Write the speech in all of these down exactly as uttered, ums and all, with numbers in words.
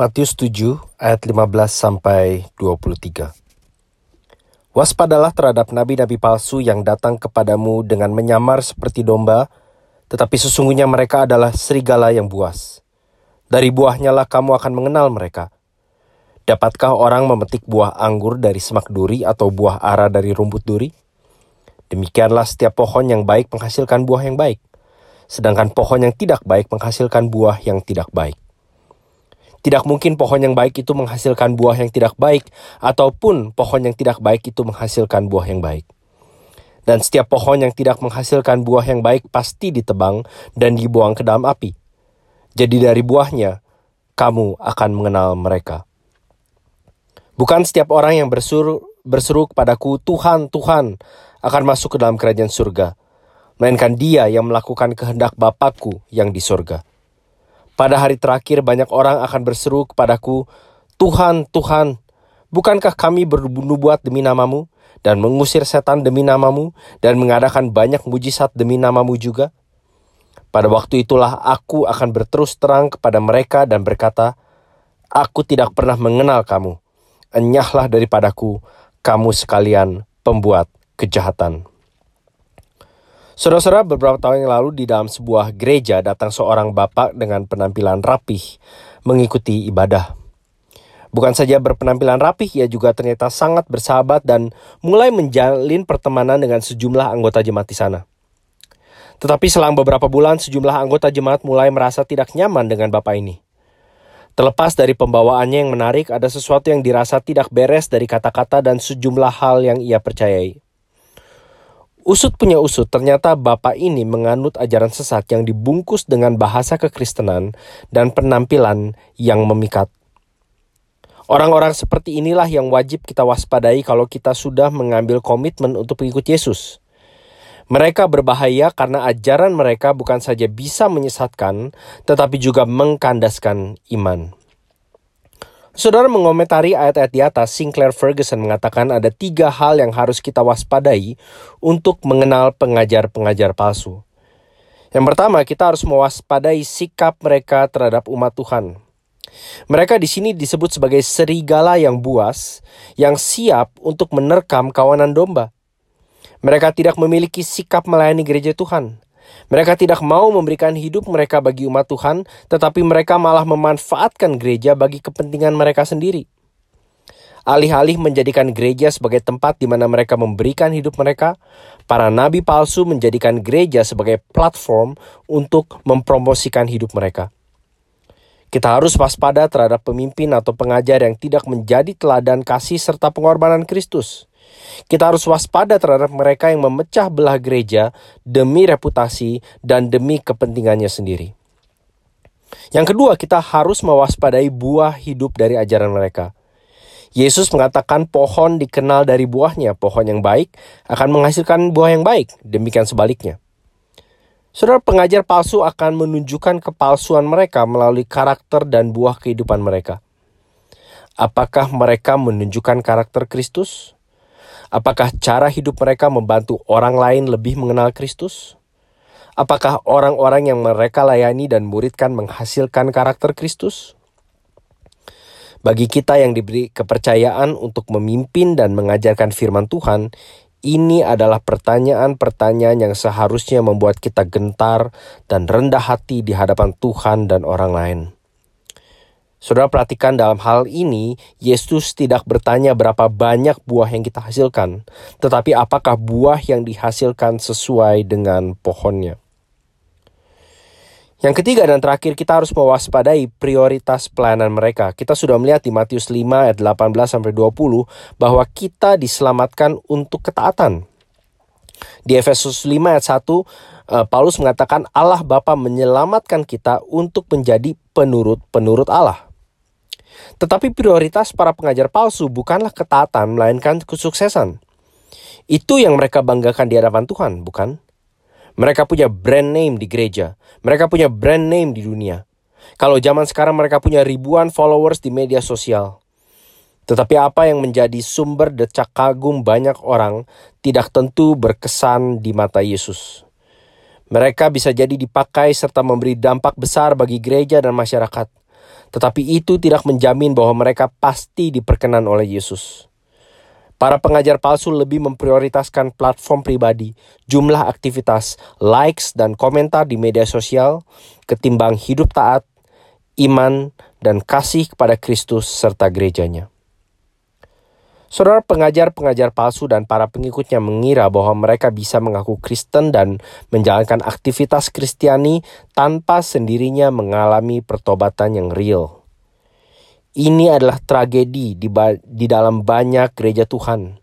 Matius tujuh ayat lima belas sampai dua puluh tiga. Waspadalah terhadap nabi-nabi palsu yang datang kepadamu dengan menyamar seperti domba, tetapi sesungguhnya mereka adalah serigala yang buas. Dari buahnya lah kamu akan mengenal mereka. Dapatkah orang memetik buah anggur dari semak duri atau buah ara dari rumput duri? Demikianlah setiap pohon yang baik menghasilkan buah yang baik, sedangkan pohon yang tidak baik menghasilkan buah yang tidak baik. Tidak mungkin pohon yang baik itu menghasilkan buah yang tidak baik, ataupun pohon yang tidak baik itu menghasilkan buah yang baik. Dan setiap pohon yang tidak menghasilkan buah yang baik pasti ditebang dan dibuang ke dalam api. Jadi dari buahnya, kamu akan mengenal mereka. Bukan setiap orang yang berseru, berseru kepadaku, Tuhan, Tuhan, akan masuk ke dalam kerajaan surga, melainkan dia yang melakukan kehendak Bapa-Ku yang di surga. Pada hari terakhir banyak orang akan berseru kepadaku, Tuhan, Tuhan, bukankah kami bernubuat demi namamu, dan mengusir setan demi namamu, dan mengadakan banyak mujizat demi namamu juga? Pada waktu itulah aku akan berterus terang kepada mereka dan berkata, Aku tidak pernah mengenal kamu, enyahlah daripadaku, kamu sekalian pembuat kejahatan. Saudara-saudara, beberapa tahun yang lalu di dalam sebuah gereja datang seorang bapak dengan penampilan rapih mengikuti ibadah. Bukan saja berpenampilan rapih, ia juga ternyata sangat bersahabat dan mulai menjalin pertemanan dengan sejumlah anggota jemaat di sana. Tetapi selang beberapa bulan sejumlah anggota jemaat mulai merasa tidak nyaman dengan bapak ini. Terlepas dari pembawaannya yang menarik, ada sesuatu yang dirasa tidak beres dari kata-kata dan sejumlah hal yang ia percayai. Usut punya usut, ternyata bapak ini menganut ajaran sesat yang dibungkus dengan bahasa kekristenan dan penampilan yang memikat. Orang-orang seperti inilah yang wajib kita waspadai kalau kita sudah mengambil komitmen untuk mengikut Yesus. Mereka berbahaya karena ajaran mereka bukan saja bisa menyesatkan, tetapi juga mengkandaskan iman. Saudara, mengomentari ayat-ayat di atas, Sinclair Ferguson mengatakan ada tiga hal yang harus kita waspadai untuk mengenal pengajar-pengajar palsu. Yang pertama, kita harus mewaspadai sikap mereka terhadap umat Tuhan. Mereka di sini disebut sebagai serigala yang buas, yang siap untuk menerkam kawanan domba. Mereka tidak memiliki sikap melayani gereja Tuhan. Mereka tidak mau memberikan hidup mereka bagi umat Tuhan, tetapi mereka malah memanfaatkan gereja bagi kepentingan mereka sendiri. Alih-alih menjadikan gereja sebagai tempat di mana mereka memberikan hidup mereka, para nabi palsu menjadikan gereja sebagai platform untuk mempromosikan hidup mereka. Kita harus waspada terhadap pemimpin atau pengajar yang tidak menjadi teladan kasih serta pengorbanan Kristus. Kita harus waspada terhadap mereka yang memecah belah gereja demi reputasi dan demi kepentingannya sendiri. Yang kedua, kita harus mewaspadai buah hidup dari ajaran mereka. Yesus mengatakan pohon dikenal dari buahnya, pohon yang baik akan menghasilkan buah yang baik, demikian sebaliknya. Saudara, pengajar palsu akan menunjukkan kepalsuan mereka melalui karakter dan buah kehidupan mereka. Apakah mereka menunjukkan karakter Kristus? Apakah cara hidup mereka membantu orang lain lebih mengenal Kristus? Apakah orang-orang yang mereka layani dan muridkan menghasilkan karakter Kristus? Bagi kita yang diberi kepercayaan untuk memimpin dan mengajarkan firman Tuhan, ini adalah pertanyaan-pertanyaan yang seharusnya membuat kita gentar dan rendah hati di hadapan Tuhan dan orang lain. Saudara, perhatikan dalam hal ini, Yesus tidak bertanya berapa banyak buah yang kita hasilkan, tetapi apakah buah yang dihasilkan sesuai dengan pohonnya. Yang ketiga dan terakhir, kita harus mewaspadai prioritas pelayanan mereka. Kita sudah melihat di Matius lima ayat delapan belas sampai dua puluh bahwa kita diselamatkan untuk ketaatan. Di Efesus lima ayat satu, Paulus mengatakan Allah Bapa menyelamatkan kita untuk menjadi penurut-penurut Allah. Tetapi prioritas para pengajar palsu bukanlah ketaatan, melainkan kesuksesan. Itu yang mereka banggakan di hadapan Tuhan, bukan? Mereka punya brand name di gereja. Mereka punya brand name di dunia. Kalau zaman sekarang mereka punya ribuan followers di media sosial. Tetapi apa yang menjadi sumber decak kagum banyak orang tidak tentu berkesan di mata Yesus. Mereka bisa jadi dipakai serta memberi dampak besar bagi gereja dan masyarakat. Tetapi itu tidak menjamin bahwa mereka pasti diperkenan oleh Yesus. Para pengajar palsu lebih memprioritaskan platform pribadi, jumlah aktivitas, likes dan komentar di media sosial, ketimbang hidup taat, iman, dan kasih kepada Kristus serta gerejanya. Saudara, pengajar-pengajar palsu dan para pengikutnya mengira bahwa mereka bisa mengaku Kristen dan menjalankan aktivitas Kristiani tanpa sendirinya mengalami pertobatan yang real. Ini adalah tragedi di, ba- di dalam banyak gereja Tuhan.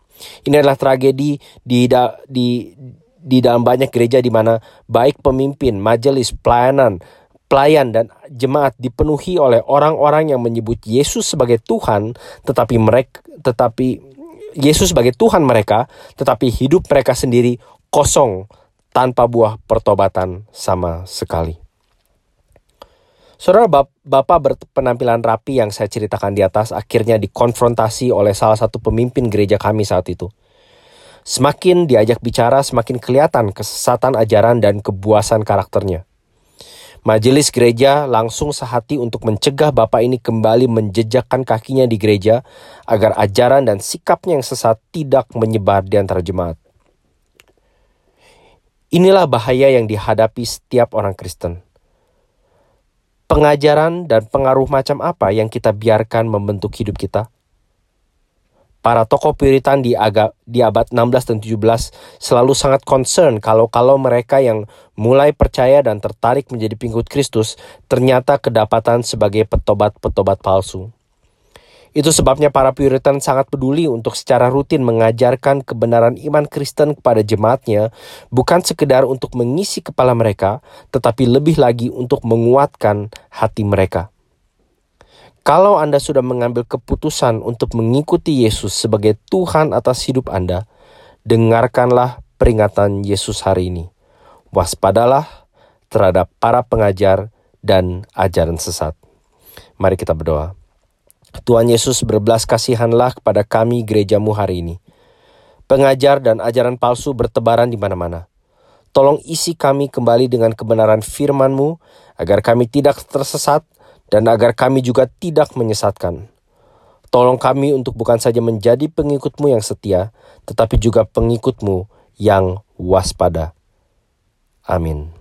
Ini adalah tragedi di, da- di, di dalam banyak gereja di mana baik pemimpin, majelis, pelayanan, pelayan dan jemaat dipenuhi oleh orang-orang yang menyebut Yesus sebagai Tuhan, tetapi mereka tetapi Yesus sebagai Tuhan mereka, tetapi hidup mereka sendiri kosong tanpa buah pertobatan sama sekali. Saudara, bap- Bapak berpenampilan rapi yang saya ceritakan di atas akhirnya dikonfrontasi oleh salah satu pemimpin gereja kami saat itu. Semakin diajak bicara, semakin kelihatan kesesatan ajaran dan kebuasan karakternya. Majelis gereja langsung sehati untuk mencegah bapak ini kembali menjejakkan kakinya di gereja agar ajaran dan sikapnya yang sesat tidak menyebar di antara jemaat. Inilah bahaya yang dihadapi setiap orang Kristen. Pengajaran dan pengaruh macam apa yang kita biarkan membentuk hidup kita? Para tokoh Puritan di, aga, di abad enam belas dan tujuh belas selalu sangat concern kalau-kalau mereka yang mulai percaya dan tertarik menjadi pengikut Kristus ternyata kedapatan sebagai petobat-petobat palsu. Itu sebabnya para Puritan sangat peduli untuk secara rutin mengajarkan kebenaran iman Kristen kepada jemaatnya, bukan sekedar untuk mengisi kepala mereka, tetapi lebih lagi untuk menguatkan hati mereka. Kalau Anda sudah mengambil keputusan untuk mengikuti Yesus sebagai Tuhan atas hidup Anda, dengarkanlah peringatan Yesus hari ini. Waspadalah terhadap para pengajar dan ajaran sesat. Mari kita berdoa. Tuhan Yesus, berbelas kasihanlah kepada kami gerejamu hari ini. Pengajar dan ajaran palsu bertebaran di mana-mana. Tolong isi kami kembali dengan kebenaran firman-Mu agar kami tidak tersesat, dan agar kami juga tidak menyesatkan. Tolong kami untuk bukan saja menjadi pengikut-Mu yang setia, tetapi juga pengikut-Mu yang waspada. Amin.